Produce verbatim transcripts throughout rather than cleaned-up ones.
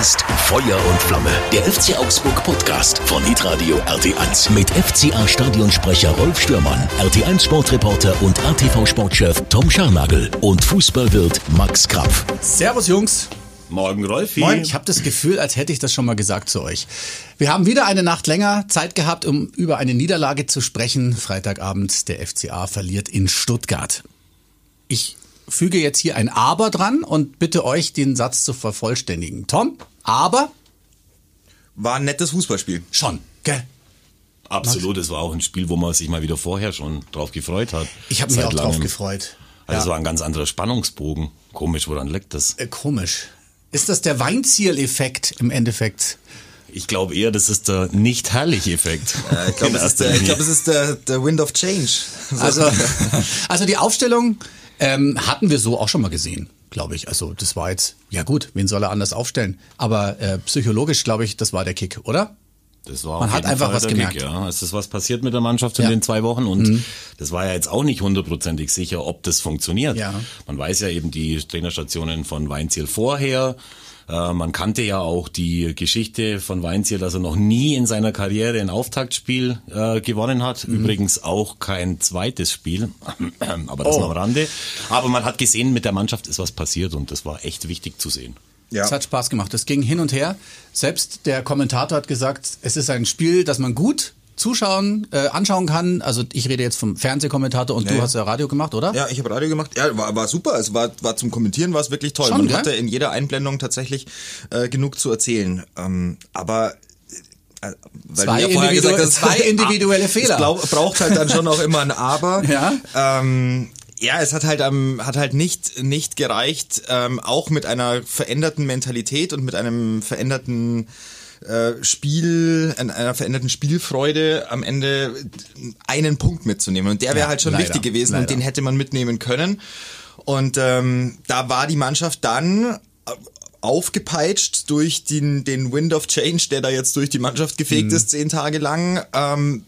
ist Feuer und Flamme, der F C Augsburg Podcast von Hit Radio R T eins mit F C A Stadionsprecher Rolf Stürmann, R T eins Sportreporter und A T V Sportchef Tom Scharnagel und Fußballwirt Max Kraft. Servus Jungs. Morgen, Rolfi. Moin. Ich habe das Gefühl, als hätte ich das schon mal gesagt zu euch. Wir haben wieder eine Nacht länger Zeit gehabt, um über eine Niederlage zu sprechen. Freitagabend, der F C A verliert in Stuttgart. Ich füge jetzt hier ein Aber dran und bitte euch, den Satz zu vervollständigen. Tom, aber? War ein nettes Fußballspiel. Schon, gell? Absolut, es war auch ein Spiel, wo man sich mal wieder vorher schon drauf gefreut hat. Ich habe mich auch langem. drauf gefreut. Also ja. Es war ein ganz anderer Spannungsbogen. Komisch, woran liegt das? Äh, komisch. Ist das der Weinzierl-Effekt im Endeffekt? Ich glaube eher, das ist der Nicht-Herrlich-Effekt. Ja, ich glaube, es, glaub, es ist der, der Wind of Change. So. Also, also die Aufstellung ähm, hatten wir so auch schon mal gesehen, glaube ich. Also das war jetzt, ja gut, wen soll er anders aufstellen? Aber äh, psychologisch, glaube ich, das war der Kick, oder? Das war Man hat einfach Fall was gemerkt. Kick, ja. Es ist was passiert mit der Mannschaft in ja. den zwei Wochen und mhm. das war ja jetzt auch nicht hundertprozentig sicher, ob das funktioniert. Ja. Man weiß ja eben die Trainerstationen von Weinzierl vorher. Äh, man kannte ja auch die Geschichte von Weinzierl, dass er noch nie in seiner Karriere ein Auftaktspiel äh, gewonnen hat. Mhm. Übrigens auch kein zweites Spiel, aber das oh. nur am Rande. Aber man hat gesehen, mit der Mannschaft ist was passiert und das war echt wichtig zu sehen. Ja. Es hat Spaß gemacht. Es ging hin und her. Selbst der Kommentator hat gesagt, es ist ein Spiel, das man gut zuschauen, äh, anschauen kann. Also ich rede jetzt vom Fernsehkommentator und ja, du ja. hast ja Radio gemacht, oder? Ja, ich habe Radio gemacht. Ja, war, war super. Es war, war zum Kommentieren war es wirklich toll. Schon, man gell? hatte in jeder Einblendung tatsächlich äh, genug zu erzählen. Ähm, aber Weil zwei, ja individu- gesagt, zwei individuelle Fehler. Es glaub, braucht halt dann schon auch immer ein Aber. Ja. Ähm, Ja, es hat halt ähm, hat halt nicht nicht gereicht, ähm, auch mit einer veränderten Mentalität und mit einem veränderten äh, Spiel, einer veränderten Spielfreude am Ende einen Punkt mitzunehmen. Und der wäre ja, halt schon leider, wichtig gewesen leider. und den hätte man mitnehmen können. Und ähm, da war die Mannschaft dann aufgepeitscht durch den, den Wind of Change, der da jetzt durch die Mannschaft gefegt mhm. ist, zehn Tage lang. Ähm,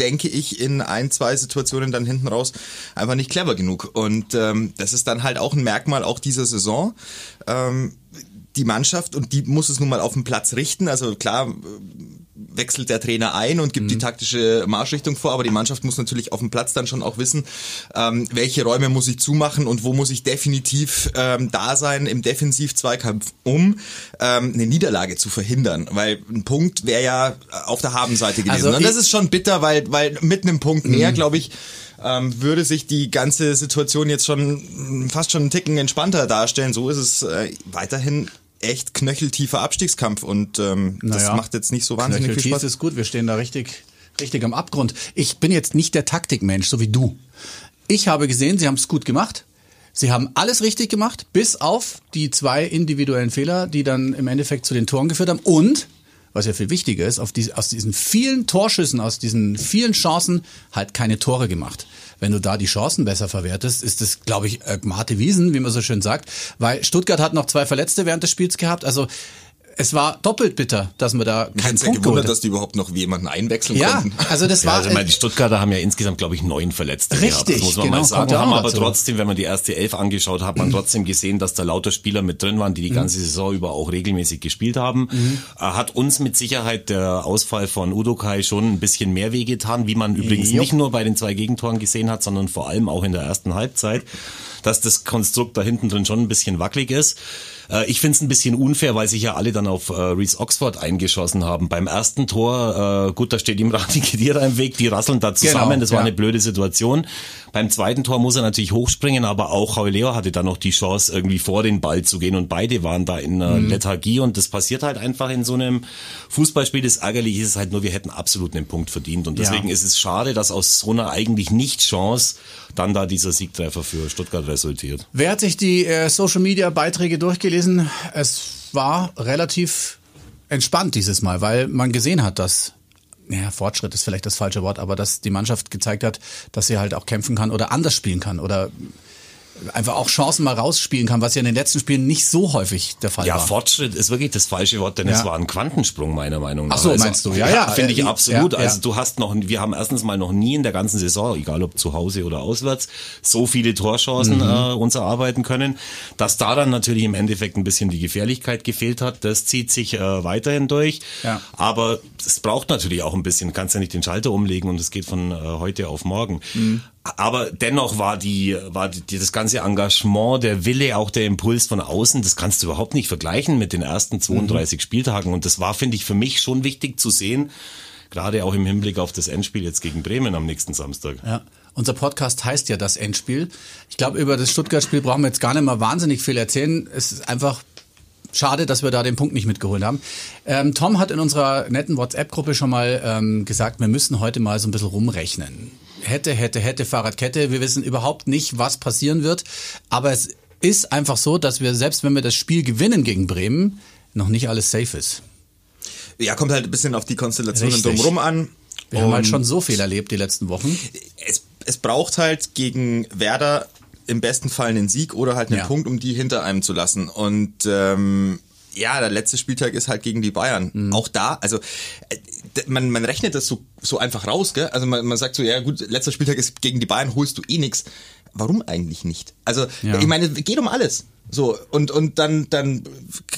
denke ich, in ein, zwei Situationen dann hinten raus einfach nicht clever genug. Und ähm, das ist dann halt auch ein Merkmal auch dieser Saison. Ähm, die Mannschaft, und die muss es nun mal auf den Platz richten, also klar wechselt der Trainer ein und gibt mhm. die taktische Marschrichtung vor, aber die Mannschaft muss natürlich auf dem Platz dann schon auch wissen, ähm, welche Räume muss ich zumachen und wo muss ich definitiv ähm, da sein im Defensiv-Zweikampf, um ähm, eine Niederlage zu verhindern, weil ein Punkt wäre ja auf der Habenseite gewesen. Also und das ist schon bitter, weil, weil mit einem Punkt mehr, mhm. glaube ich, ähm, würde sich die ganze Situation jetzt schon fast schon einen Ticken entspannter darstellen. So ist es äh, weiterhin echt knöcheltiefer Abstiegskampf und ähm, naja, das macht jetzt nicht so wahnsinnig viel Spaß. Ist gut, wir stehen da richtig, richtig am Abgrund. Ich bin jetzt nicht der Taktikmensch, so wie du. Ich habe gesehen, sie haben es gut gemacht. Sie haben alles richtig gemacht, bis auf die zwei individuellen Fehler, die dann im Endeffekt zu den Toren geführt haben. Und, was ja viel wichtiger ist, auf die, aus diesen vielen Torschüssen, aus diesen vielen Chancen halt keine Tore gemacht. Wenn du da die Chancen besser verwertest, ist das, glaube ich, äh, Mate Wiesen, wie man so schön sagt. Weil Stuttgart hat noch zwei Verletzte während des Spiels gehabt. Also es war doppelt bitter, dass man da keinen Punkt geholt hat. Ich gewundert, dass die überhaupt noch jemanden einwechseln ja, konnten. Also das ja, war, also ich meine, die Stuttgarter haben ja insgesamt, glaube ich, neun Verletzte richtig, gehabt. Das muss man genau, mal sagen. Haben aber dazu. trotzdem, wenn man die erste Elf angeschaut hat, man trotzdem gesehen, dass da lauter Spieler mit drin waren, die die ganze mhm. Saison über auch regelmäßig gespielt haben. Mhm. Hat uns mit Sicherheit der Ausfall von Udokai schon ein bisschen mehr wehgetan, wie man übrigens jo. nicht nur bei den zwei Gegentoren gesehen hat, sondern vor allem auch in der ersten Halbzeit, dass das Konstrukt da hinten drin schon ein bisschen wackelig ist. Ich find's ein bisschen unfair, weil sich ja alle dann auf äh, Reese Oxford eingeschossen haben. Beim ersten Tor, äh, gut, da steht ihm Rani Kedira im Weg, die rasseln da zusammen, genau, das war ja. eine blöde Situation. Beim zweiten Tor muss er natürlich hochspringen, aber auch Raul hatte da noch die Chance, irgendwie vor den Ball zu gehen und beide waren da in äh, mhm. Lethargie und das passiert halt einfach in so einem Fußballspiel. Das Ärgerliche ist halt nur, wir hätten absolut einen Punkt verdient und deswegen ja. ist es schade, dass aus so einer eigentlich Nicht-Chance dann da dieser Siegtreffer für Stuttgart resultiert. Wer hat sich die äh, Social-Media-Beiträge durchgelesen? Es war relativ entspannt dieses Mal, weil man gesehen hat, dass, naja, Fortschritt ist vielleicht das falsche Wort, aber dass die Mannschaft gezeigt hat, dass sie halt auch kämpfen kann oder anders spielen kann oder einfach auch Chancen mal rausspielen kann, was ja in den letzten Spielen nicht so häufig der Fall ja, war. Ja, Fortschritt ist wirklich das falsche Wort, denn ja. es war ein Quantensprung meiner Meinung nach. Ach so, also, meinst du? Ja, ja, ja finde ich ja, absolut. Ja, ja. Also du hast noch, wir haben erstens mal noch nie in der ganzen Saison, egal ob zu Hause oder auswärts, so viele Torchancen mhm. äh, uns erarbeiten können, dass da dann natürlich im Endeffekt ein bisschen die Gefährlichkeit gefehlt hat. Das zieht sich äh, weiterhin durch, ja. aber es braucht natürlich auch ein bisschen. Du kannst ja nicht den Schalter umlegen und es geht von äh, heute auf morgen. Mhm. Aber dennoch war die, war die, das ganze Engagement, der Wille, auch der Impuls von außen, das kannst du überhaupt nicht vergleichen mit den ersten zweiunddreißig mhm. Spieltagen. Und das war, finde ich, für mich schon wichtig zu sehen, gerade auch im Hinblick auf das Endspiel jetzt gegen Bremen am nächsten Samstag. Ja. Unser Podcast heißt ja das Endspiel. Ich glaube, über das Stuttgart-Spiel brauchen wir jetzt gar nicht mal wahnsinnig viel erzählen. Es ist einfach schade, dass wir da den Punkt nicht mitgeholt haben. Ähm, Tom hat in unserer netten WhatsApp-Gruppe schon mal ähm, gesagt, wir müssen heute mal so ein bisschen rumrechnen. Hätte, hätte, hätte, Fahrradkette. Wir wissen überhaupt nicht, was passieren wird. Aber es ist einfach so, dass wir, selbst wenn wir das Spiel gewinnen gegen Bremen, noch nicht alles safe ist. Ja, kommt halt ein bisschen auf die Konstellationen drumherum an. Wir Und haben halt schon so viel erlebt die letzten Wochen. Es, es braucht halt gegen Werder im besten Fall einen Sieg oder halt einen ja. Punkt, um die hinter einem zu lassen. Und ähm, ja, der letzte Spieltag ist halt gegen die Bayern. Mhm. Auch da, also man, man rechnet das so, so einfach raus, gell? Also man, man sagt so, ja gut, letzter Spieltag ist gegen die Bayern, holst du eh nichts. Warum eigentlich nicht? Also ja. ich meine, geht um alles. So, und, und dann, dann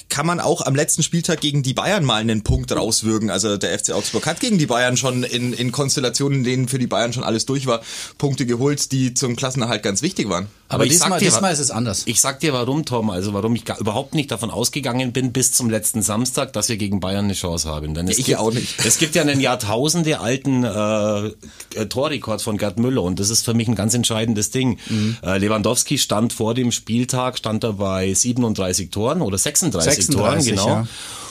kann man auch am letzten Spieltag gegen die Bayern mal einen Punkt rauswürgen. Also der F C Augsburg hat gegen die Bayern schon in, in Konstellationen, in denen für die Bayern schon alles durch war, Punkte geholt, die zum Klassenerhalt ganz wichtig waren. Aber, Aber diesmal, dir, diesmal ist es anders. Ich sag dir warum, Tom, also warum ich gar, überhaupt nicht davon ausgegangen bin bis zum letzten Samstag, dass wir gegen Bayern eine Chance haben. Denn es ich gibt, auch nicht. Es gibt ja einen Jahrtausende alten äh, Torrekord von Gerd Müller und das ist für mich ein ganz entscheidendes Ding. Mhm. Äh, Lewandowski stand vor dem Spieltag, stand da bei siebenunddreißig Toren oder sechsunddreißig, sechsunddreißig Toren, genau. Ja.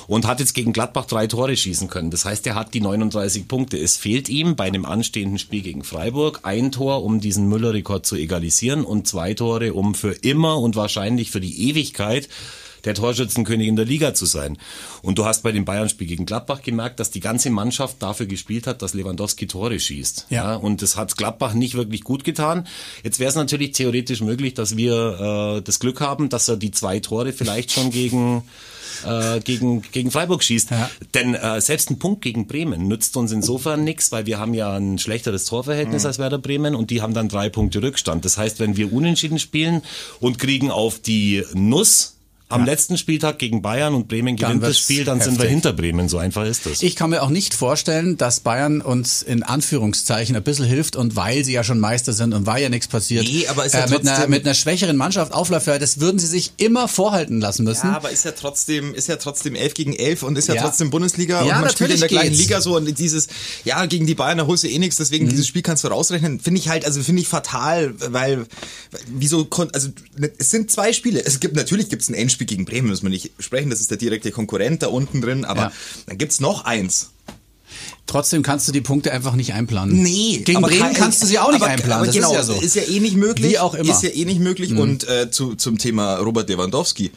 Und hat jetzt gegen Gladbach drei Tore schießen können. Das heißt, er hat die neununddreißig Punkte. Es fehlt ihm bei einem anstehenden Spiel gegen Freiburg ein Tor, um diesen Müller-Rekord zu egalisieren und zwei Tore, um für immer und wahrscheinlich für die Ewigkeit der Torschützenkönig in der Liga zu sein. Und du hast bei dem Bayern-Spiel gegen Gladbach gemerkt, dass die ganze Mannschaft dafür gespielt hat, dass Lewandowski Tore schießt. Ja. Ja, und das hat Gladbach nicht wirklich gut getan. Jetzt wäre es natürlich theoretisch möglich, dass wir äh, das Glück haben, dass er die zwei Tore vielleicht schon gegen äh, gegen gegen Freiburg schießt. Ja. Denn äh, selbst ein Punkt gegen Bremen nützt uns insofern nichts, weil wir haben ja ein schlechteres Torverhältnis mhm. als Werder Bremen und die haben dann drei Punkte Rückstand. Das heißt, wenn wir unentschieden spielen und kriegen auf die Nuss am ja. letzten Spieltag gegen Bayern und Bremen gewinnt das Spiel, dann heftig. Sind wir hinter Bremen, so einfach ist das. Ich kann mir auch nicht vorstellen, dass Bayern uns in Anführungszeichen ein bisschen hilft und weil sie ja schon Meister sind und weil ja nichts passiert, nee, aber ist ja äh, mit, einer, mit einer schwächeren Mannschaft aufläuft, das würden sie sich immer vorhalten lassen müssen. Ja, aber ist ja trotzdem ist ja trotzdem elf gegen elf und ist ja, ja. trotzdem Bundesliga ja, und man spielt in der gleichen geht's. Liga so und dieses, ja gegen die Bayern, da holst du eh nichts, deswegen mhm. dieses Spiel kannst du rausrechnen, finde ich halt, also finde ich fatal, weil, wieso, also es sind zwei Spiele, es gibt, natürlich gibt es ein Endspiel gegen Bremen, müssen wir nicht sprechen, das ist der direkte Konkurrent da unten drin, aber ja. dann gibt's noch eins. Trotzdem kannst du die Punkte einfach nicht einplanen. Nee. Gegen Bremen kann, kannst du sie auch nicht aber, einplanen. Aber das genau, ist ja so. Ist ja eh nicht möglich. Wie auch immer. Ist ja eh nicht möglich. Mhm. Und äh, zu, zum Thema Robert Lewandowski.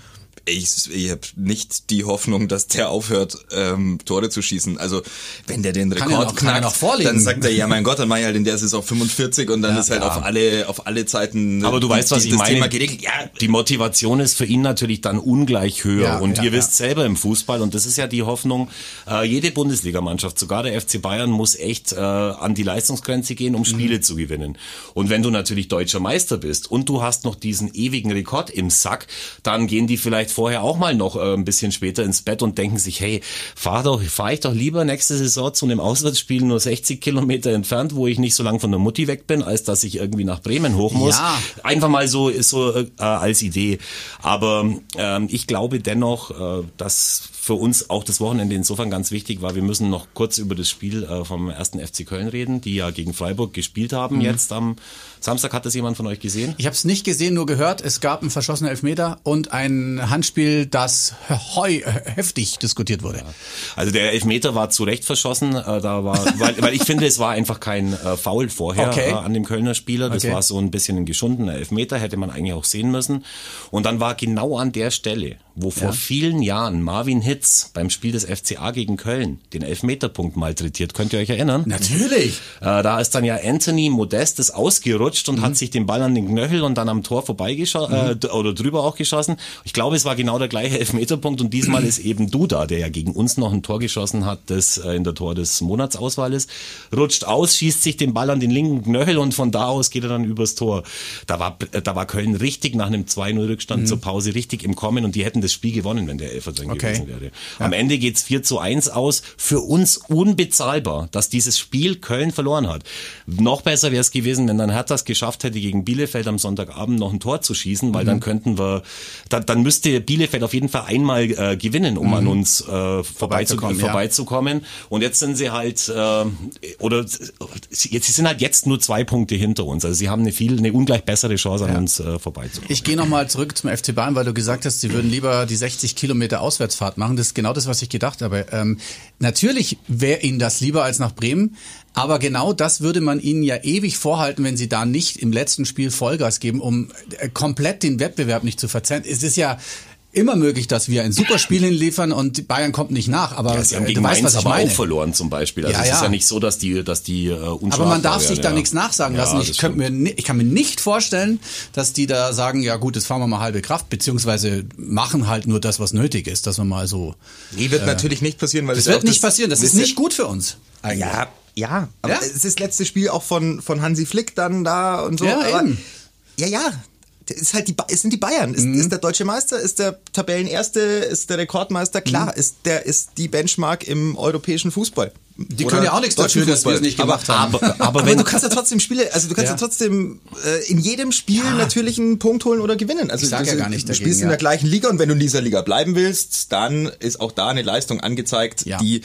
Ich, ich habe nicht die Hoffnung, dass der aufhört, ähm, Tore zu schießen. Also wenn der den Rekord kann er noch, knackt, kann er noch vorlegen. Dann sagt er, ja mein Gott, dann mache ich halt in der Saison fünfundvierzig und dann ja, ist halt ja. auf alle auf alle Zeiten. Aber du weißt, was ich meine. Thema geregelt. Ja, die Motivation ist für ihn natürlich dann ungleich höher. Ja, und ja, ihr ja. wisst selber im Fußball, und das ist ja die Hoffnung, äh, jede Bundesligamannschaft, sogar der F C Bayern, muss echt äh, an die Leistungsgrenze gehen, um Spiele mhm. zu gewinnen. Und wenn du natürlich deutscher Meister bist und du hast noch diesen ewigen Rekord im Sack, dann gehen die vielleicht vorher auch mal noch äh, ein bisschen später ins Bett und denken sich, hey, fahr doch, fahr ich doch lieber nächste Saison zu einem Auswärtsspiel nur sechzig Kilometer entfernt, wo ich nicht so lang von der Mutti weg bin, als dass ich irgendwie nach Bremen hoch muss. Ja. Einfach mal so, so äh, als Idee. Aber ähm, ich glaube dennoch, äh, dass für uns auch das Wochenende insofern ganz wichtig war. Wir müssen noch kurz über das Spiel äh, vom ersten F C Köln reden, die ja gegen Freiburg gespielt haben mhm. jetzt am Samstag. Hat das jemand von euch gesehen? Ich habe es nicht gesehen, nur gehört. Es gab einen verschossenen Elfmeter und einen Hand Handspiel, das heu, heftig diskutiert wurde. Also der Elfmeter war zu Recht verschossen, da war, weil, weil ich finde, es war einfach kein Foul vorher okay. an dem Kölner Spieler. Das okay. war so ein bisschen ein geschundener Elfmeter, hätte man eigentlich auch sehen müssen. Und dann war genau an der Stelle, wo vor ja. vielen Jahren Marvin Hitz beim Spiel des F C A gegen Köln den Elfmeterpunkt malträtiert. Könnt ihr euch erinnern? Natürlich! Da ist dann ja Anthony Modestes ausgerutscht und mhm. hat sich den Ball an den Knöchel und dann am Tor vorbeigeschossen mhm. äh, oder drüber auch geschossen. Ich glaube, es war genau der gleiche Elfmeterpunkt und diesmal ist eben Duda, der ja gegen uns noch ein Tor geschossen hat, das in der Tor des Monatsauswahl ist, rutscht aus, schießt sich den Ball an den linken Knöchel und von da aus geht er dann übers Tor. Da war, da war Köln richtig nach einem zwei null Rückstand mhm. zur Pause richtig im Kommen und die hätten das Spiel gewonnen, wenn der Elfer drin okay. gewesen wäre. Am ja. Ende geht's vier zu eins aus. Für uns unbezahlbar, dass dieses Spiel Köln verloren hat. Noch besser wäre es gewesen, wenn dann Hertha es geschafft hätte, gegen Bielefeld am Sonntagabend noch ein Tor zu schießen, weil mhm. dann könnten wir, dann, dann müsste Bielefeld auf jeden Fall einmal äh, gewinnen, um mhm. an uns äh, vorbeizukommen. vorbeizukommen. Ja. Und jetzt sind sie halt, äh, oder jetzt, sie sind halt jetzt nur zwei Punkte hinter uns. Also sie haben eine viel, eine ungleich bessere Chance, an ja. uns äh, vorbeizukommen. Ich gehe nochmal zurück zum F C Bayern, weil du gesagt hast, sie würden lieber die sechzig Kilometer Auswärtsfahrt machen. Das ist genau das, was ich gedacht habe. Ähm, natürlich wäre ihnen das lieber als nach Bremen. Aber genau das würde man ihnen ja ewig vorhalten, wenn sie da nicht im letzten Spiel Vollgas geben, um komplett den Wettbewerb nicht zu verzerren. Es ist ja immer möglich, dass wir ein super Spiel hinliefern und Bayern kommt nicht nach. Aber ja, sie haben gegen Mainz aber auch verloren zum Beispiel. Also ja, es ja. ist ja nicht so, dass die, dass die äh, unschlagbar. Aber man darf werden, sich da ja. nichts nachsagen ja, lassen. Ich, mir, ich kann mir nicht vorstellen, dass die da sagen, ja gut, jetzt fahren wir mal halbe Kraft, beziehungsweise machen halt nur das, was nötig ist, dass wir mal so... Nee, wird äh, natürlich nicht passieren. Weil das wird nicht das passieren, das ist nicht gut für uns. Eigentlich. Ja, ja, aber ja? es ist das letzte Spiel auch von, von Hansi Flick dann da und so. Ja, aber, eben. Ja, ja. Ist halt die, es sind die Bayern. Ist, mhm. ist der deutsche Meister, ist der Tabellenerste, ist der Rekordmeister. Klar, mhm. ist der ist die Benchmark im europäischen Fußball. Die Oder können ja auch nichts dafür, dass wir es nicht gemacht haben. Aber, aber, aber wenn du kannst ja trotzdem Spiele, also du kannst ja, ja trotzdem äh, in jedem Spiel ja. natürlich einen Punkt holen oder gewinnen. Also ich sag du, ja gar nicht du dagegen, spielst ja. in der gleichen Liga und wenn du in dieser Liga bleiben willst, dann ist auch da eine Leistung angezeigt, ja. die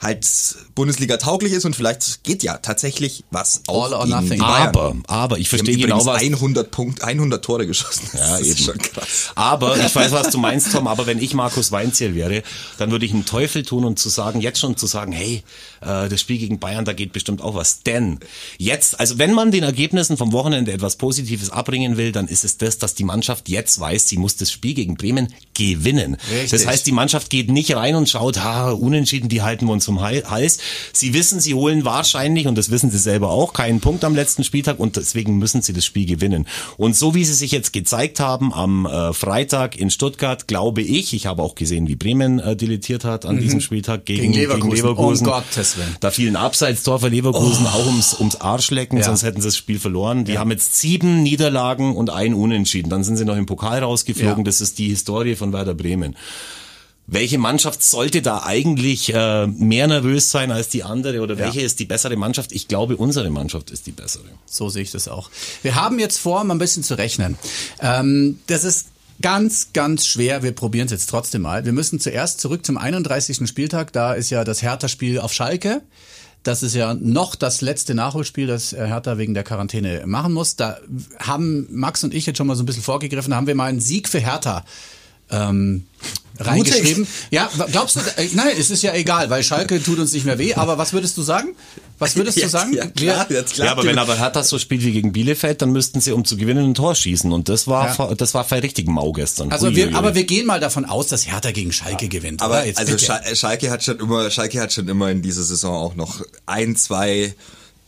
halt Bundesliga tauglich ist und vielleicht geht ja tatsächlich was auch All or nothing. Aber, aber ich verstehe genau was. hundert Punkte, hundert Tore geschossen. Das ja, ist eben. Schon krass. Aber ich weiß, was du meinst, Tom. Aber wenn ich Markus Weinzierl wäre, dann würde ich einen Teufel tun und zu sagen, jetzt schon zu sagen, hey, das Spiel gegen Bayern, da geht bestimmt auch was. Denn jetzt, also wenn man den Ergebnissen vom Wochenende etwas Positives abbringen will, dann ist es das, dass die Mannschaft jetzt weiß, sie muss das Spiel gegen Bremen gewinnen. Richtig. Das heißt, die Mannschaft geht nicht rein und schaut, ha, unentschieden, die halten wir uns um Hals. Sie wissen, sie holen wahrscheinlich, und das wissen sie selber auch, keinen Punkt am letzten Spieltag und deswegen müssen sie das Spiel gewinnen. Und so wie sie sich jetzt gezeigt haben am äh, Freitag in Stuttgart, glaube ich, ich habe auch gesehen, wie Bremen äh, dilettiert hat an mhm. diesem Spieltag gegen, gegen Leverkusen. Gegen Leverkusen. Oh Gott. Da fiel ein Abseitstor für Leverkusen, oh. auch ums, ums Arschlecken, ja. sonst hätten sie das Spiel verloren. Die ja. haben jetzt sieben Niederlagen und ein Unentschieden. Dann sind sie noch im Pokal rausgeflogen. Ja. Das ist die Historie von Werder Bremen. Welche Mannschaft sollte da eigentlich äh, mehr nervös sein als die andere oder welche ja. ist die bessere Mannschaft? Ich glaube, unsere Mannschaft ist die bessere. So sehe ich das auch. Wir haben jetzt vor, mal ein bisschen zu rechnen. Ähm, das ist ganz, ganz schwer. Wir probieren es jetzt trotzdem mal. Wir müssen zuerst zurück zum einunddreißigsten Spieltag. Da ist ja das Hertha-Spiel auf Schalke. Das ist ja noch das letzte Nachholspiel, das Hertha wegen der Quarantäne machen muss. Da haben Max und ich jetzt schon mal so ein bisschen vorgegriffen. Da haben wir mal einen Sieg für Hertha ähm, reingeschrieben. Mutig. Ja, glaubst du? Äh, nein, es ist ja egal, weil Schalke tut uns nicht mehr weh. Aber was würdest du sagen? Was würdest du sagen? Ja, klar, ja, klar. ja aber wenn aber Hertha so spielt wie gegen Bielefeld, dann müssten sie, um zu gewinnen, ein Tor schießen. Und das war ja. das war voll richtig mau gestern. Also wir, aber wir gehen mal davon aus, dass Hertha gegen Schalke ja. gewinnt. Aber jetzt, also bitte. Schalke hat schon immer, Schalke hat schon immer in dieser Saison auch noch ein, zwei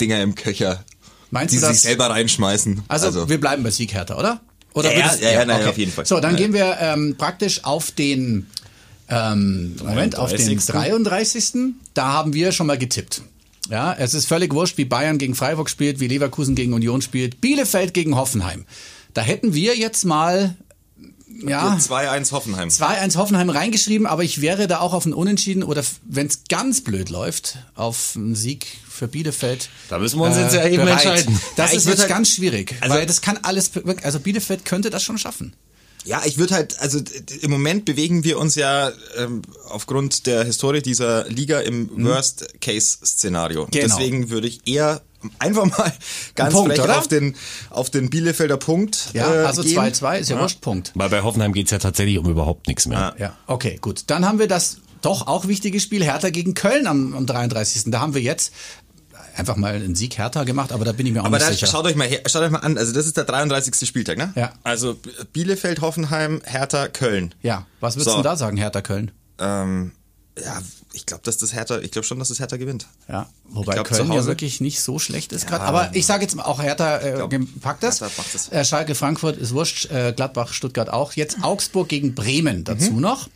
Dinger im Köcher, Meinst die du sich selber reinschmeißen. Also, also wir bleiben bei Sieg Hertha, oder? Oder ja, ja, ja, ja, nein, okay. auf jeden Fall. So, dann ja. gehen wir ähm, praktisch auf den ähm, Moment, auf den dreiunddreißigsten Da haben wir schon mal getippt. Ja, es ist völlig wurscht, wie Bayern gegen Freiburg spielt, wie Leverkusen gegen Union spielt, Bielefeld gegen Hoffenheim. Da hätten wir jetzt mal ja, zwei eins Hoffenheim. zwei eins Hoffenheim reingeschrieben, aber ich wäre da auch auf ein Unentschieden oder wenn es ganz blöd läuft, auf einen Sieg für Bielefeld. Da müssen wir uns äh, jetzt ja eben bereit. entscheiden. Das ja, ist jetzt halt, ganz schwierig, also, weil das kann alles, also Bielefeld könnte das schon schaffen. Ja, ich würde halt, also im Moment bewegen wir uns ja ähm, aufgrund der Historie dieser Liga im Worst-Case-Szenario. Genau. Deswegen würde ich eher einfach mal ganz Punkt, vielleicht auf den, auf den Bielefelder Punkt. Ja, äh, also zwei zwei ist ja, ja. wurscht, Punkt. Weil bei Hoffenheim geht es ja tatsächlich um überhaupt nichts mehr. Ja. Ja. Okay, gut. Dann haben wir das doch auch wichtige Spiel Hertha gegen Köln am, am dreiunddreißigsten Da haben wir jetzt einfach mal einen Sieg Hertha gemacht, aber da bin ich mir auch aber nicht da, sicher. Schaut euch mal her, schaut euch mal an, also das ist der dreiunddreißigste Spieltag, ne? Ja. Also Bielefeld, Hoffenheim, Hertha, Köln. Ja, was würdest so. du da sagen, Hertha, Köln? Ähm, ja, ich glaube, dass das Hertha, ich glaube schon, dass das Hertha gewinnt. Ja, wobei glaub, Köln ja wirklich nicht so schlecht ist ja, gerade, aber ich sage jetzt mal, auch Hertha äh, glaub, packt das. Hertha macht das. Äh, Schalke, Frankfurt ist wurscht, äh, Gladbach, Stuttgart auch. Jetzt Augsburg gegen Bremen dazu mhm. noch.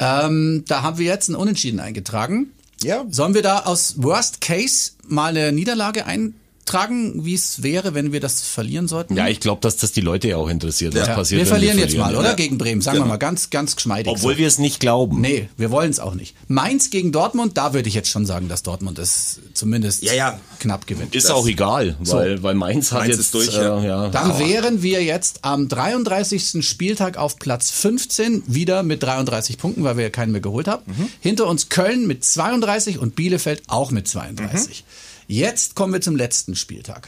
Ähm, da haben wir jetzt einen Unentschieden eingetragen. Ja. Sollen wir da aus Worst Case mal eine Niederlage eintragen, wie es wäre, wenn wir das verlieren sollten? Ja, ich glaube, dass das die Leute ja auch interessiert. Was ja. passiert, wir verlieren, wir verlieren jetzt mal, oder? Ja. Gegen Bremen, sagen genau. wir mal, ganz ganz geschmeidig. Obwohl so. wir es nicht glauben. Nee, wir wollen es auch nicht. Mainz gegen Dortmund, da würde ich jetzt schon sagen, dass Dortmund es zumindest ja, ja. knapp gewinnt. Ist das auch egal, weil, so. weil Mainz hat Mainz jetzt... Ist durch, äh, ja. Ja. Dann oh. wären wir jetzt am dreiunddreißigsten Spieltag auf Platz fünfzehn, wieder mit dreiunddreißig Punkten, weil wir ja keinen mehr geholt haben. Mhm. Hinter uns Köln mit zweiunddreißig und Bielefeld auch mit zweiunddreißig. Mhm. Jetzt kommen wir zum letzten Spieltag.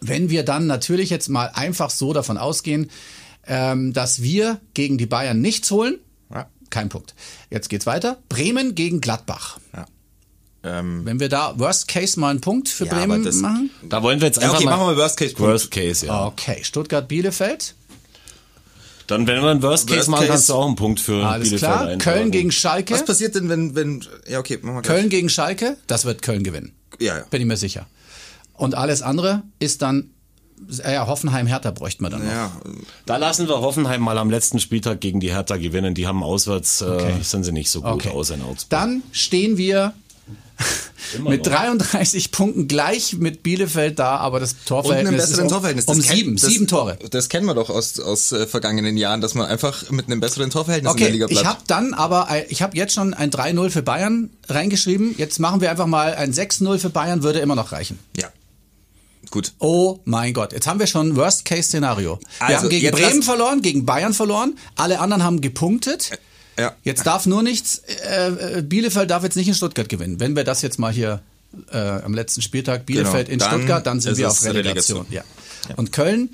Wenn wir dann natürlich jetzt mal einfach so davon ausgehen, ähm, dass wir gegen die Bayern nichts holen, ja. kein Punkt. Jetzt geht's weiter. Bremen gegen Gladbach. Ja. Ähm, Wenn wir da Worst Case mal einen Punkt für ja, Bremen das, machen. Da wollen wir jetzt einfach ja, okay, mal... Okay, machen wir Worst Case. Punkt. Worst Case, ja. Okay, Stuttgart-Bielefeld. Dann, wenn wir einen Worst Case machen, kannst du auch einen Punkt für Bielefeld eintragen. Alles klar, Köln gegen Schalke. Was passiert denn, wenn... wenn ja, okay, machen wir gleich. Köln gegen Schalke, das wird Köln gewinnen. Ja, ja. Bin ich mir sicher. Und alles andere ist dann... Ja, Hoffenheim, Hertha bräuchten wir dann noch. Ja. Da lassen wir Hoffenheim mal am letzten Spieltag gegen die Hertha gewinnen. Die haben auswärts... Okay. Äh, sind sie nicht so gut okay. aus in Augsburg. Dann stehen wir... mit dreiunddreißig Punkten gleich mit Bielefeld da, aber das Torverhältnis ist um, Torverhältnis. Das um kenn, sieben, das, sieben Tore. Das kennen wir doch aus, aus äh, vergangenen Jahren, dass man einfach mit einem besseren Torverhältnis okay, in der Liga bleibt. Ich habe dann aber, ich habe jetzt schon ein drei null für Bayern reingeschrieben, jetzt machen wir einfach mal ein sechs null für Bayern, würde immer noch reichen. Ja. Gut. Oh mein Gott, jetzt haben wir schon ein Worst-Case-Szenario. Wir also, haben gegen Bremen verloren, gegen Bayern verloren, alle anderen haben gepunktet. Äh. Ja. Jetzt darf nur nichts, äh, Bielefeld darf jetzt nicht in Stuttgart gewinnen. Wenn wir das jetzt mal hier äh, am letzten Spieltag, Bielefeld genau. in dann Stuttgart, dann sind wir auf Relegation. Relegation. Ja. Ja. Und Köln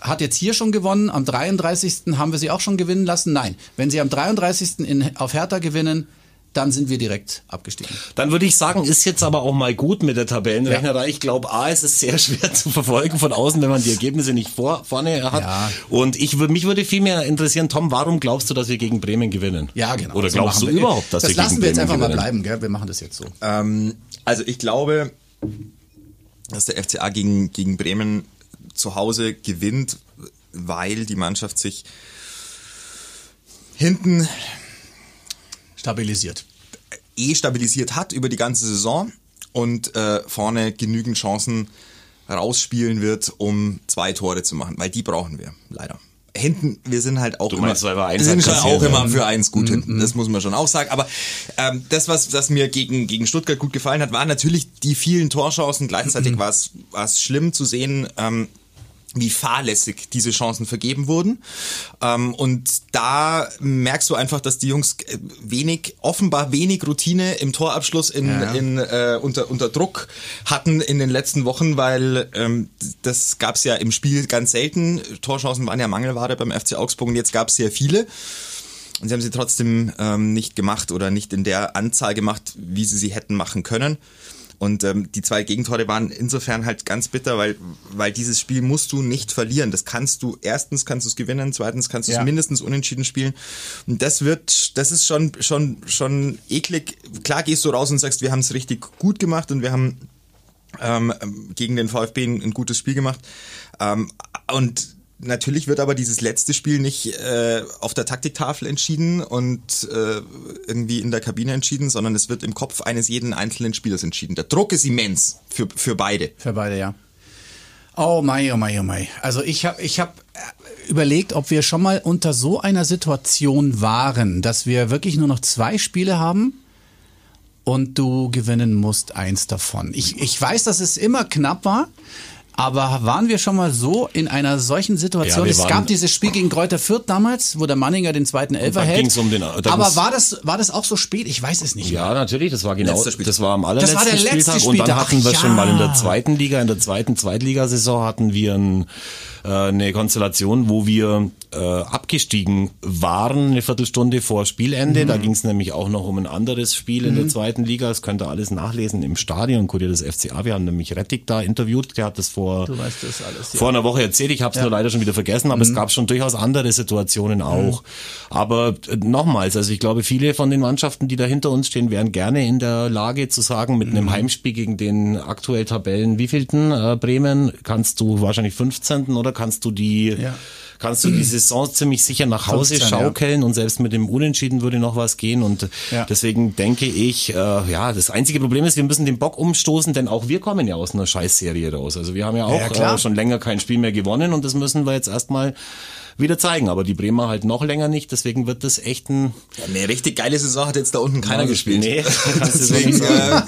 hat jetzt hier schon gewonnen, am dreiunddreißigsten haben wir sie auch schon gewinnen lassen. Nein, wenn sie am dreiunddreißigsten in, auf Hertha gewinnen, dann sind wir direkt abgestiegen. Dann würde ich sagen, ist jetzt aber auch mal gut mit der Tabellenrechnerei. Ja. Ich glaube, A, es ist sehr schwer zu verfolgen von außen, wenn man die Ergebnisse nicht vor, vorne hat. Ja. Und ich, mich würde viel mehr interessieren, Tom, warum glaubst du, dass wir gegen Bremen gewinnen? Ja, genau. Oder so glaubst du wir. überhaupt, dass das wir gegen Bremen gewinnen? Das lassen wir jetzt einfach gewinnen. mal bleiben, gell? Wir machen das jetzt so. Ähm, also ich glaube, dass der F C A gegen, gegen Bremen zu Hause gewinnt, weil die Mannschaft sich hinten... Stabilisiert. Eh stabilisiert hat über die ganze Saison und äh, vorne genügend Chancen rausspielen wird, um zwei Tore zu machen, weil die brauchen wir, leider. Hinten, wir sind halt auch du meinst, immer, weil wir eins sind schon auch immer für eins gut mm-hmm. hinten, das muss man schon auch sagen, aber ähm, das, was das mir gegen, gegen Stuttgart gut gefallen hat, waren natürlich die vielen Torchancen, gleichzeitig mm-hmm. war es schlimm zu sehen, ähm, wie fahrlässig diese Chancen vergeben wurden. Und da merkst du einfach, dass die Jungs wenig, offenbar wenig Routine im Torabschluss in, ja. in, äh, unter, unter Druck hatten in den letzten Wochen, weil ähm, das gab's ja im Spiel ganz selten. Torchancen waren ja Mangelware beim F C Augsburg und jetzt gab's sehr viele. Und sie haben sie trotzdem ähm, nicht gemacht oder nicht in der Anzahl gemacht, wie sie sie hätten machen können. Und ähm, die zwei Gegentore waren insofern halt ganz bitter, weil weil dieses Spiel musst du nicht verlieren. Das kannst du, erstens kannst du es gewinnen, zweitens kannst du es ja. mindestens unentschieden spielen. Und das wird, das ist schon schon schon eklig. Klar gehst du raus und sagst, wir haben es richtig gut gemacht und wir haben ähm, gegen den VfB ein, ein gutes Spiel gemacht. Ähm, und natürlich wird aber dieses letzte Spiel nicht äh, auf der Taktiktafel entschieden und äh, irgendwie in der Kabine entschieden, sondern es wird im Kopf eines jeden einzelnen Spielers entschieden. Der Druck ist immens für für beide. Für beide, ja. Oh mei, oh mei, oh mei. Also ich habe ich hab überlegt, ob wir schon mal unter so einer Situation waren, dass wir wirklich nur noch zwei Spiele haben und du gewinnen musst eins davon. Ich, ich weiß, dass es immer knapp war. Aber waren wir schon mal so in einer solchen Situation? Ja, es gab dieses Spiel gegen Greuther Fürth damals, wo der Manninger den zweiten Elfer hält. Um den, aber war das, war das auch so spät? Ich weiß es nicht mehr. Ja, natürlich. Das war genau, das war am allerletzten das war der Spieltag. Spieltag. Und dann hatten Ach, wir ja. schon mal in der zweiten Liga, in der zweiten Zweitligasaison hatten wir ein, äh, eine Konstellation, wo wir äh, abgestiegen waren, eine Viertelstunde vor Spielende. Mhm. Da ging es nämlich auch noch um ein anderes Spiel in mhm. der zweiten Liga. Das könnt ihr alles nachlesen im Stadion. Kurier des F C A. Wir haben nämlich Rettig da interviewt. Der hat das vor Vor, du weißt das alles, ja. vor einer Woche erzählt. Ich habe es ja. nur leider schon wieder vergessen, aber mhm. es gab schon durchaus andere Situationen auch. Mhm. Aber nochmals, also ich glaube, viele von den Mannschaften, die da hinter uns stehen, wären gerne in der Lage zu sagen, mit mhm. einem Heimspiel gegen den aktuell Tabellen wievielten äh, Bremen, kannst du wahrscheinlich fünfzehnten oder kannst du die... Ja. Kannst du die Saison ziemlich sicher nach Hause fünfzehn, schaukeln ja. und selbst mit dem Unentschieden würde noch was gehen und ja. deswegen denke ich, äh, ja, das einzige Problem ist, wir müssen den Bock umstoßen, denn auch wir kommen ja aus einer Scheißserie raus. Also wir haben ja auch ja, äh, schon länger kein Spiel mehr gewonnen und das müssen wir jetzt erstmal wieder zeigen, aber die Bremer halt noch länger nicht, deswegen wird das echt ein... Ja, eine richtig geile Saison hat jetzt da unten keiner ja, gespielt. Nee, deswegen äh,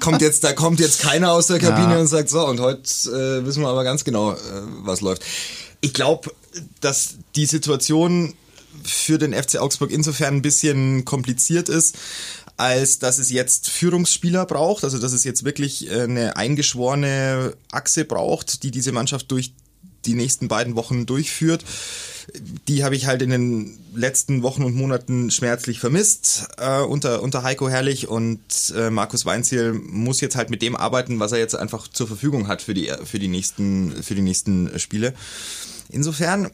kommt jetzt, da kommt jetzt keiner aus der Kabine ja. und sagt, so, und heute äh, wissen wir aber ganz genau, äh, was läuft. Ich glaube, dass die Situation für den F C Augsburg insofern ein bisschen kompliziert ist, als dass es jetzt Führungsspieler braucht, also dass es jetzt wirklich eine eingeschworene Achse braucht, die diese Mannschaft durch die nächsten beiden Wochen durchführt. Die habe ich halt in den letzten Wochen und Monaten schmerzlich vermisst äh, unter, unter Heiko Herrlich und äh, Markus Weinzierl muss jetzt halt mit dem arbeiten, was er jetzt einfach zur Verfügung hat für die, für die, nächsten, für die nächsten Spiele. Insofern,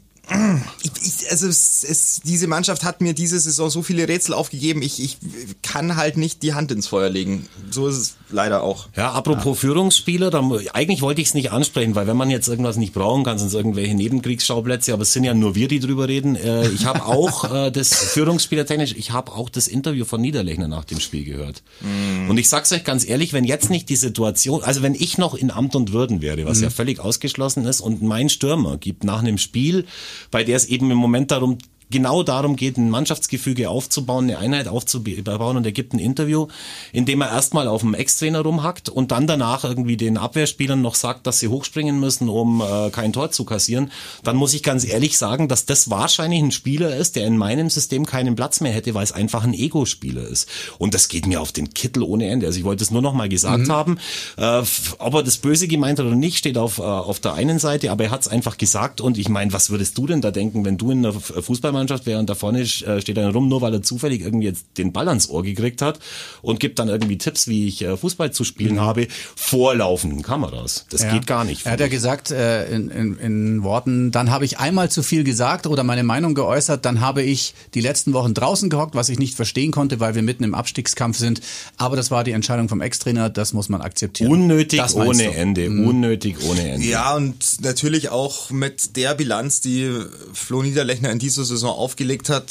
ich, also es, es, diese Mannschaft hat mir diese Saison so viele Rätsel aufgegeben, ich, ich kann halt nicht die Hand ins Feuer legen. So ist es leider auch. Ja, apropos ja. Führungsspieler, da, eigentlich wollte ich es nicht ansprechen, weil wenn man jetzt irgendwas nicht brauchen kann, sind es irgendwelche Nebenkriegsschauplätze, aber es sind ja nur wir, die drüber reden. Äh, ich habe auch äh, das Führungsspielertechnisch, ich habe auch das Interview von Niederlechner nach dem Spiel gehört. Mm. Und ich sag's euch ganz ehrlich, wenn jetzt nicht die Situation, also wenn ich noch in Amt und Würden wäre, was mm. ja völlig ausgeschlossen ist und mein Stürmer gibt nach einem Spiel, bei der es eben im Moment darum genau darum geht, ein Mannschaftsgefüge aufzubauen, eine Einheit aufzubauen und er gibt ein Interview, in dem er erstmal auf dem Ex-Trainer rumhackt und dann danach irgendwie den Abwehrspielern noch sagt, dass sie hochspringen müssen, um äh, kein Tor zu kassieren, dann muss ich ganz ehrlich sagen, dass das wahrscheinlich ein Spieler ist, der in meinem System keinen Platz mehr hätte, weil es einfach ein Ego-Spieler ist. Und das geht mir auf den Kittel ohne Ende. Also ich wollte es nur noch mal gesagt mhm. haben, äh, ob er das böse gemeint hat oder nicht, steht auf äh, auf der einen Seite, aber er hat es einfach gesagt und ich meine, was würdest du denn da denken, wenn du in der Fußball Mannschaft wäre und da vorne steht dann rum, nur weil er zufällig irgendwie jetzt den Ball ans Ohr gekriegt hat und gibt dann irgendwie Tipps, wie ich Fußball zu spielen mhm. habe, vor laufenden Kameras. Das ja. geht gar nicht. Er hat ja gesagt, äh, in, in, in Worten, dann habe ich einmal zu viel gesagt oder meine Meinung geäußert, dann habe ich die letzten Wochen draußen gehockt, was ich nicht verstehen konnte, weil wir mitten im Abstiegskampf sind. Aber das war die Entscheidung vom Ex-Trainer, das muss man akzeptieren. Unnötig das ohne Ende, mhm. unnötig ohne Ende. Ja, und natürlich auch mit der Bilanz, die Flo Niederlechner in dieser Saison aufgelegt hat,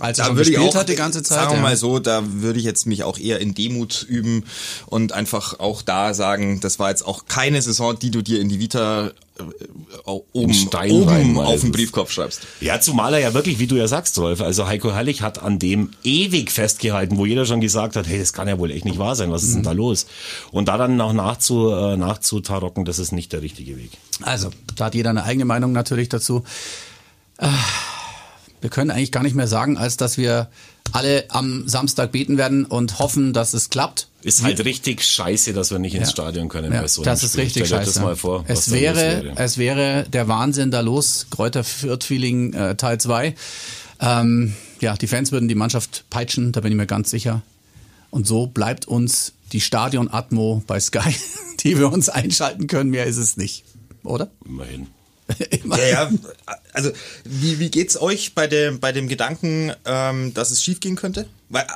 als er da schon würde gespielt ich auch, hat die ganze Zeit. Sagen wir ja. mal so, da würde ich jetzt mich auch eher in Demut üben und einfach auch da sagen, das war jetzt auch keine Saison, die du dir in die Vita oben, Stein oben rein, auf den Briefkopf schreibst. Ja, zumal er ja wirklich, wie du ja sagst, Rolf, also Heiko Herrlich hat an dem ewig festgehalten, wo jeder schon gesagt hat, hey, das kann ja wohl echt nicht wahr sein, was ist mhm. denn da los? Und da dann noch nachzu, äh, nachzutarocken, das ist nicht der richtige Weg. Also, da hat jeder eine eigene Meinung natürlich dazu. Äh. Wir können eigentlich gar nicht mehr sagen, als dass wir alle am Samstag beten werden und hoffen, dass es klappt. Ist halt richtig scheiße, dass wir nicht ins ja. Stadion können. Ja, bei so das ist Spiel. Richtig scheiße. Das mal vor, es, wäre, wäre. es wäre der Wahnsinn da los, Greuther Fürth-Feeling äh, Teil zwei. Ähm, ja, die Fans würden die Mannschaft peitschen, da bin ich mir ganz sicher. Und so bleibt uns die Stadion-Atmo bei Sky, die wir uns einschalten können. Mehr ist es nicht, oder? Immerhin. Ja, ja, also wie, wie geht's euch bei dem, bei dem Gedanken, ähm, dass es schief gehen könnte?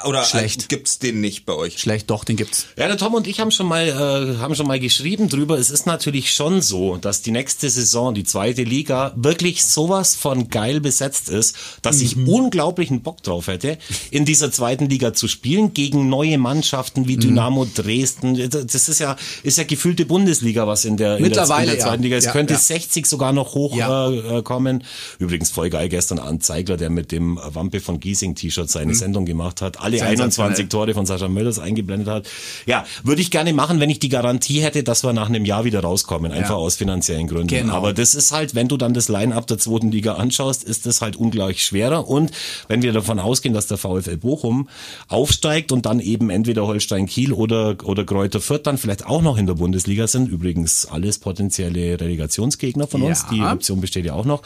Oder schlecht. Gibt's den nicht bei euch? Schlecht, doch, den gibt's. Ja, der Tom und ich haben schon mal, äh, haben schon mal geschrieben drüber. Es ist natürlich schon so, dass die nächste Saison, die zweite Liga, wirklich sowas von geil besetzt ist, dass mhm. ich unglaublichen Bock drauf hätte, in dieser zweiten Liga zu spielen, gegen neue Mannschaften wie Dynamo mhm. Dresden. Das ist ja, ist ja gefühlte Bundesliga, was in der, in Mittlerweile, der, in der zweiten ja. Liga ist. Ja, könnte ja. sechzig sogar noch hochkommen. Ja. Äh, Übrigens voll geil gestern Arndt Zeigler, der mit dem Wampe von Giesing T-Shirt seine mhm. Sendung gemacht hat. hat, alle einundzwanzig Tore von Sascha Mölders eingeblendet hat. Ja, würde ich gerne machen, wenn ich die Garantie hätte, dass wir nach einem Jahr wieder rauskommen, einfach ja. aus finanziellen Gründen. Genau. Aber das ist halt, wenn du dann das Line-Up der zweiten Liga anschaust, ist das halt ungleich schwerer. Und wenn wir davon ausgehen, dass der VfL Bochum aufsteigt und dann eben entweder Holstein-Kiel oder, oder Greuther Fürth dann vielleicht auch noch in der Bundesliga sind, übrigens alles potenzielle Relegationsgegner von uns, ja. die Option besteht ja auch noch,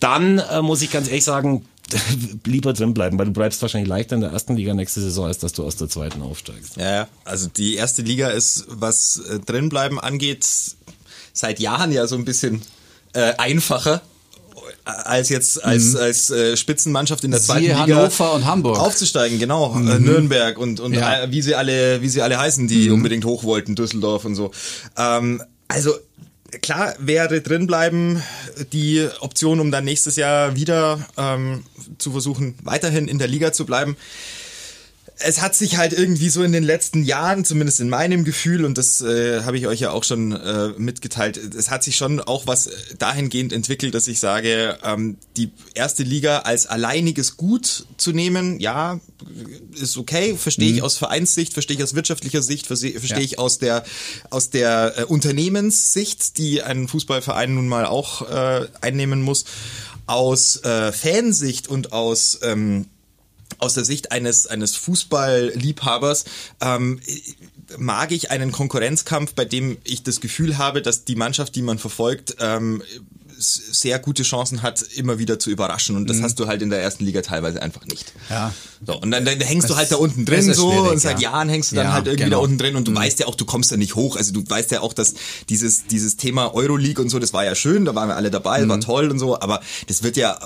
dann äh, muss ich ganz ehrlich sagen, lieber drin bleiben, weil du bleibst wahrscheinlich leichter in der ersten Liga nächste Saison, als dass du aus der zweiten aufsteigst. Ja, also die erste Liga ist, was äh, drinbleiben angeht, seit Jahren ja so ein bisschen äh, einfacher als jetzt als, mhm. als, als äh, Spitzenmannschaft in der zweiten Liga Hannover und Hamburg aufzusteigen, genau, mhm. äh, Nürnberg und, und ja. äh, wie sie alle wie sie alle heißen, die mhm. unbedingt hoch wollten, Düsseldorf und so. Ähm, also klar wäre drinbleiben die Option, um dann nächstes Jahr wieder ähm, zu versuchen, weiterhin in der Liga zu bleiben. Es hat sich halt irgendwie so in den letzten Jahren, zumindest in meinem Gefühl, und das äh, habe ich euch ja auch schon äh, mitgeteilt, es hat sich schon auch was dahingehend entwickelt, dass ich sage, ähm, die erste Liga als alleiniges Gut zu nehmen, ja, ist okay, verstehe ich aus Vereinssicht, verstehe ich aus wirtschaftlicher Sicht, verstehe ja. ich aus der aus der äh, Unternehmenssicht, die ein Fußballverein nun mal auch äh, einnehmen muss, aus äh, Fansicht und aus ähm, aus der Sicht eines eines Fußballliebhabers ähm, mag ich einen Konkurrenzkampf, bei dem ich das Gefühl habe, dass die Mannschaft, die man verfolgt, ähm, sehr gute Chancen hat, immer wieder zu überraschen. Und das mhm. hast du halt in der ersten Liga teilweise einfach nicht. Ja. So, und dann, dann hängst das, du halt da unten drin so und seit ja. Jahren hängst du dann ja, halt irgendwie genau. da unten drin und du mhm. weißt ja auch, du kommst da nicht hoch. Also du weißt ja auch, dass dieses dieses Thema Euroleague und so, das war ja schön, da waren wir alle dabei, mhm. war toll und so, aber das wird ja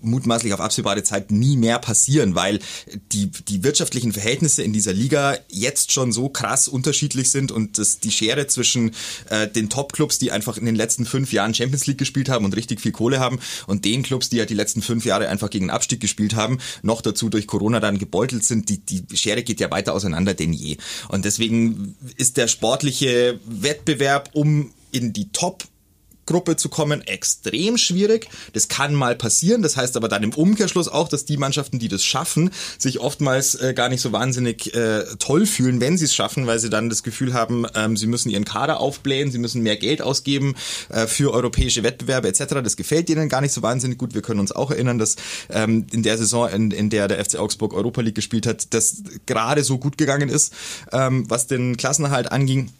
mutmaßlich auf absehbare Zeit nie mehr passieren, weil die die wirtschaftlichen Verhältnisse in dieser Liga jetzt schon so krass unterschiedlich sind und das, die Schere zwischen äh, den Top-Clubs, die einfach in den letzten fünf Jahren Champions League gespielt haben und richtig viel Kohle haben und den Clubs, die ja halt die letzten fünf Jahre einfach gegen den Abstieg gespielt haben, noch dazu durch Corona dann gebeutelt sind, die, die Schere geht ja weiter auseinander denn je. Und deswegen ist der sportliche Wettbewerb, um in die Top Gruppe zu kommen, extrem schwierig. Das kann mal passieren. Das heißt aber dann im Umkehrschluss auch, dass die Mannschaften, die das schaffen, sich oftmals äh, gar nicht so wahnsinnig äh, toll fühlen, wenn sie es schaffen, weil sie dann das Gefühl haben, ähm, sie müssen ihren Kader aufblähen, sie müssen mehr Geld ausgeben äh, für europäische Wettbewerbe et cetera. Das gefällt ihnen gar nicht so wahnsinnig gut. Wir können uns auch erinnern, dass ähm, in der Saison, in, in der der F C Augsburg Europa League gespielt hat, das gerade so gut gegangen ist, ähm, was den Klassenerhalt anging.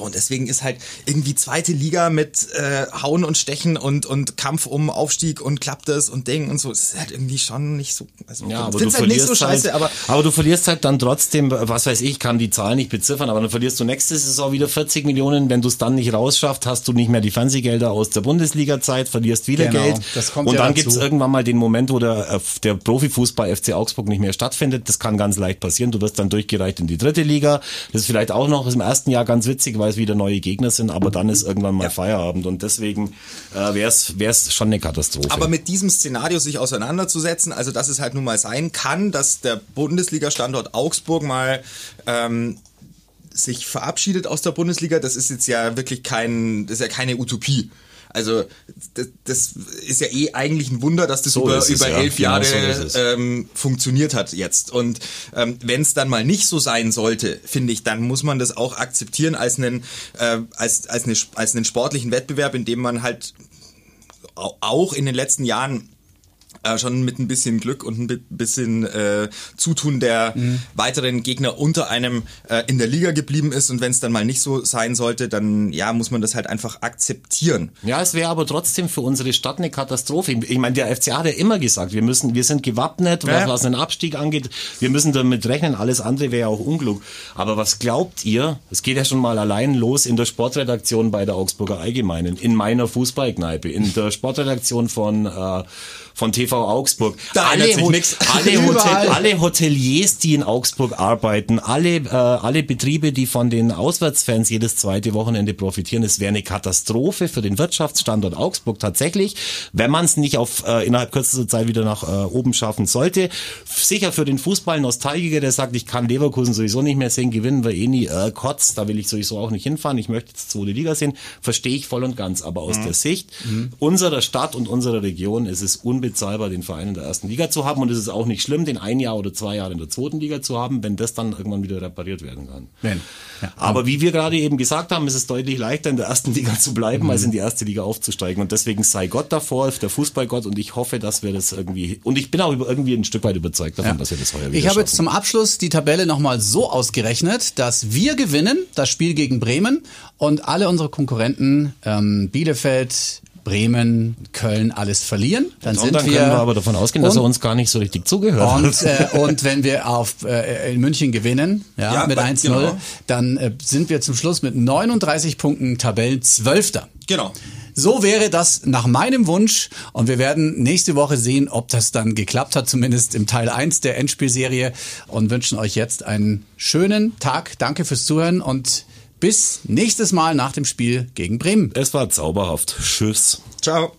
Und deswegen ist halt irgendwie zweite Liga mit äh, Hauen und Stechen und und Kampf um Aufstieg und klappt das und Ding und so. Das ist halt irgendwie schon nicht so. Also ja, aber du halt verlierst nicht so scheiße, halt, aber, aber du verlierst halt dann trotzdem, was weiß ich, kann die Zahl nicht beziffern, aber dann verlierst du nächste Saison wieder vierzig Millionen. Wenn du es dann nicht rausschaffst, hast du nicht mehr die Fernsehgelder aus der Bundesliga-Zeit, verlierst wieder genau, Geld. Das kommt und ja dann gibt es irgendwann mal den Moment, wo der, der Profifußball F C Augsburg nicht mehr stattfindet. Das kann ganz leicht passieren. Du wirst dann durchgereicht in die dritte Liga. Das ist vielleicht auch noch im ersten Jahr ganz witzig, weil es wieder neue Gegner sind, aber dann ist irgendwann mal ja. Feierabend und deswegen äh, wäre es schon eine Katastrophe. Aber mit diesem Szenario sich auseinanderzusetzen, also dass es halt nun mal sein kann, dass der Bundesliga-Standort Augsburg mal ähm, sich verabschiedet aus der Bundesliga, das ist jetzt ja wirklich kein, das ist ja keine Utopie. Also das, das ist ja eh eigentlich ein Wunder, dass das so über, über es, elf ja. Jahre genau so ähm, funktioniert hat jetzt. Und ähm, wenn es dann mal nicht so sein sollte, finde ich, dann muss man das auch akzeptieren als einen äh, als als, eine, als einen sportlichen Wettbewerb, in dem man halt auch in den letzten Jahren äh, schon mit ein bisschen Glück und ein bisschen äh, Zutun der mhm. weiteren Gegner unter einem äh, in der Liga geblieben ist. Und wenn es dann mal nicht so sein sollte, dann ja, muss man das halt einfach akzeptieren. Ja, es wäre aber trotzdem für unsere Stadt eine Katastrophe. Ich meine, der F C A hat ja immer gesagt, wir müssen, wir sind gewappnet, ja. was den Abstieg angeht. Wir müssen damit rechnen, alles andere wäre ja auch Unglück. Aber was glaubt ihr? Es geht ja schon mal allein los in der Sportredaktion bei der Augsburger Allgemeinen, in meiner Fußballkneipe, in der Sportredaktion von äh, von T V Augsburg. Da alle, sich nix. Alle, Hotel, alle Hoteliers, die in Augsburg arbeiten, alle äh, alle Betriebe, die von den Auswärtsfans jedes zweite Wochenende profitieren, es wäre eine Katastrophe für den Wirtschaftsstandort Augsburg tatsächlich, wenn man es nicht auf äh, innerhalb kürzester Zeit wieder nach äh, oben schaffen sollte. Sicher für den Fußball-Nostalgiker, der sagt, ich kann Leverkusen sowieso nicht mehr sehen, gewinnen wir eh nie, äh, Kotz, da will ich sowieso auch nicht hinfahren, ich möchte jetzt zweite Liga sehen, verstehe ich voll und ganz, aber aus mhm. der Sicht mhm. unserer Stadt und unserer Region ist es unbezahlbar, bei den Vereinen in der ersten Liga zu haben. Und es ist auch nicht schlimm, den ein Jahr oder zwei Jahre in der zweiten Liga zu haben, wenn das dann irgendwann wieder repariert werden kann. Nein. Ja. Aber wie wir gerade eben gesagt haben, ist es deutlich leichter, in der ersten Liga zu bleiben, mhm. als in die erste Liga aufzusteigen. Und deswegen sei Gott davor, der Fußballgott. Und ich hoffe, dass wir das irgendwie, und ich bin auch irgendwie ein Stück weit überzeugt davon, ja. dass wir das heuer wieder Ich habe schaffen. Jetzt zum Abschluss die Tabelle nochmal so ausgerechnet, dass wir gewinnen, das Spiel gegen Bremen, und alle unsere Konkurrenten, ähm, Bielefeld, Bremen, Köln, alles verlieren. Dann, sind dann wir können wir aber davon ausgehen, dass er uns gar nicht so richtig zugehört und, hat. Äh, und wenn wir auf, äh, in München gewinnen, ja, ja, mit eins null, genau. dann äh, sind wir zum Schluss mit neununddreißig Punkten Tabellenzwölfter. Genau. So wäre das nach meinem Wunsch, und wir werden nächste Woche sehen, ob das dann geklappt hat, zumindest im Teil eins der Endspielserie, und wünschen euch jetzt einen schönen Tag. Danke fürs Zuhören und bis nächstes Mal nach dem Spiel gegen Bremen. Es war zauberhaft. Tschüss. Ciao.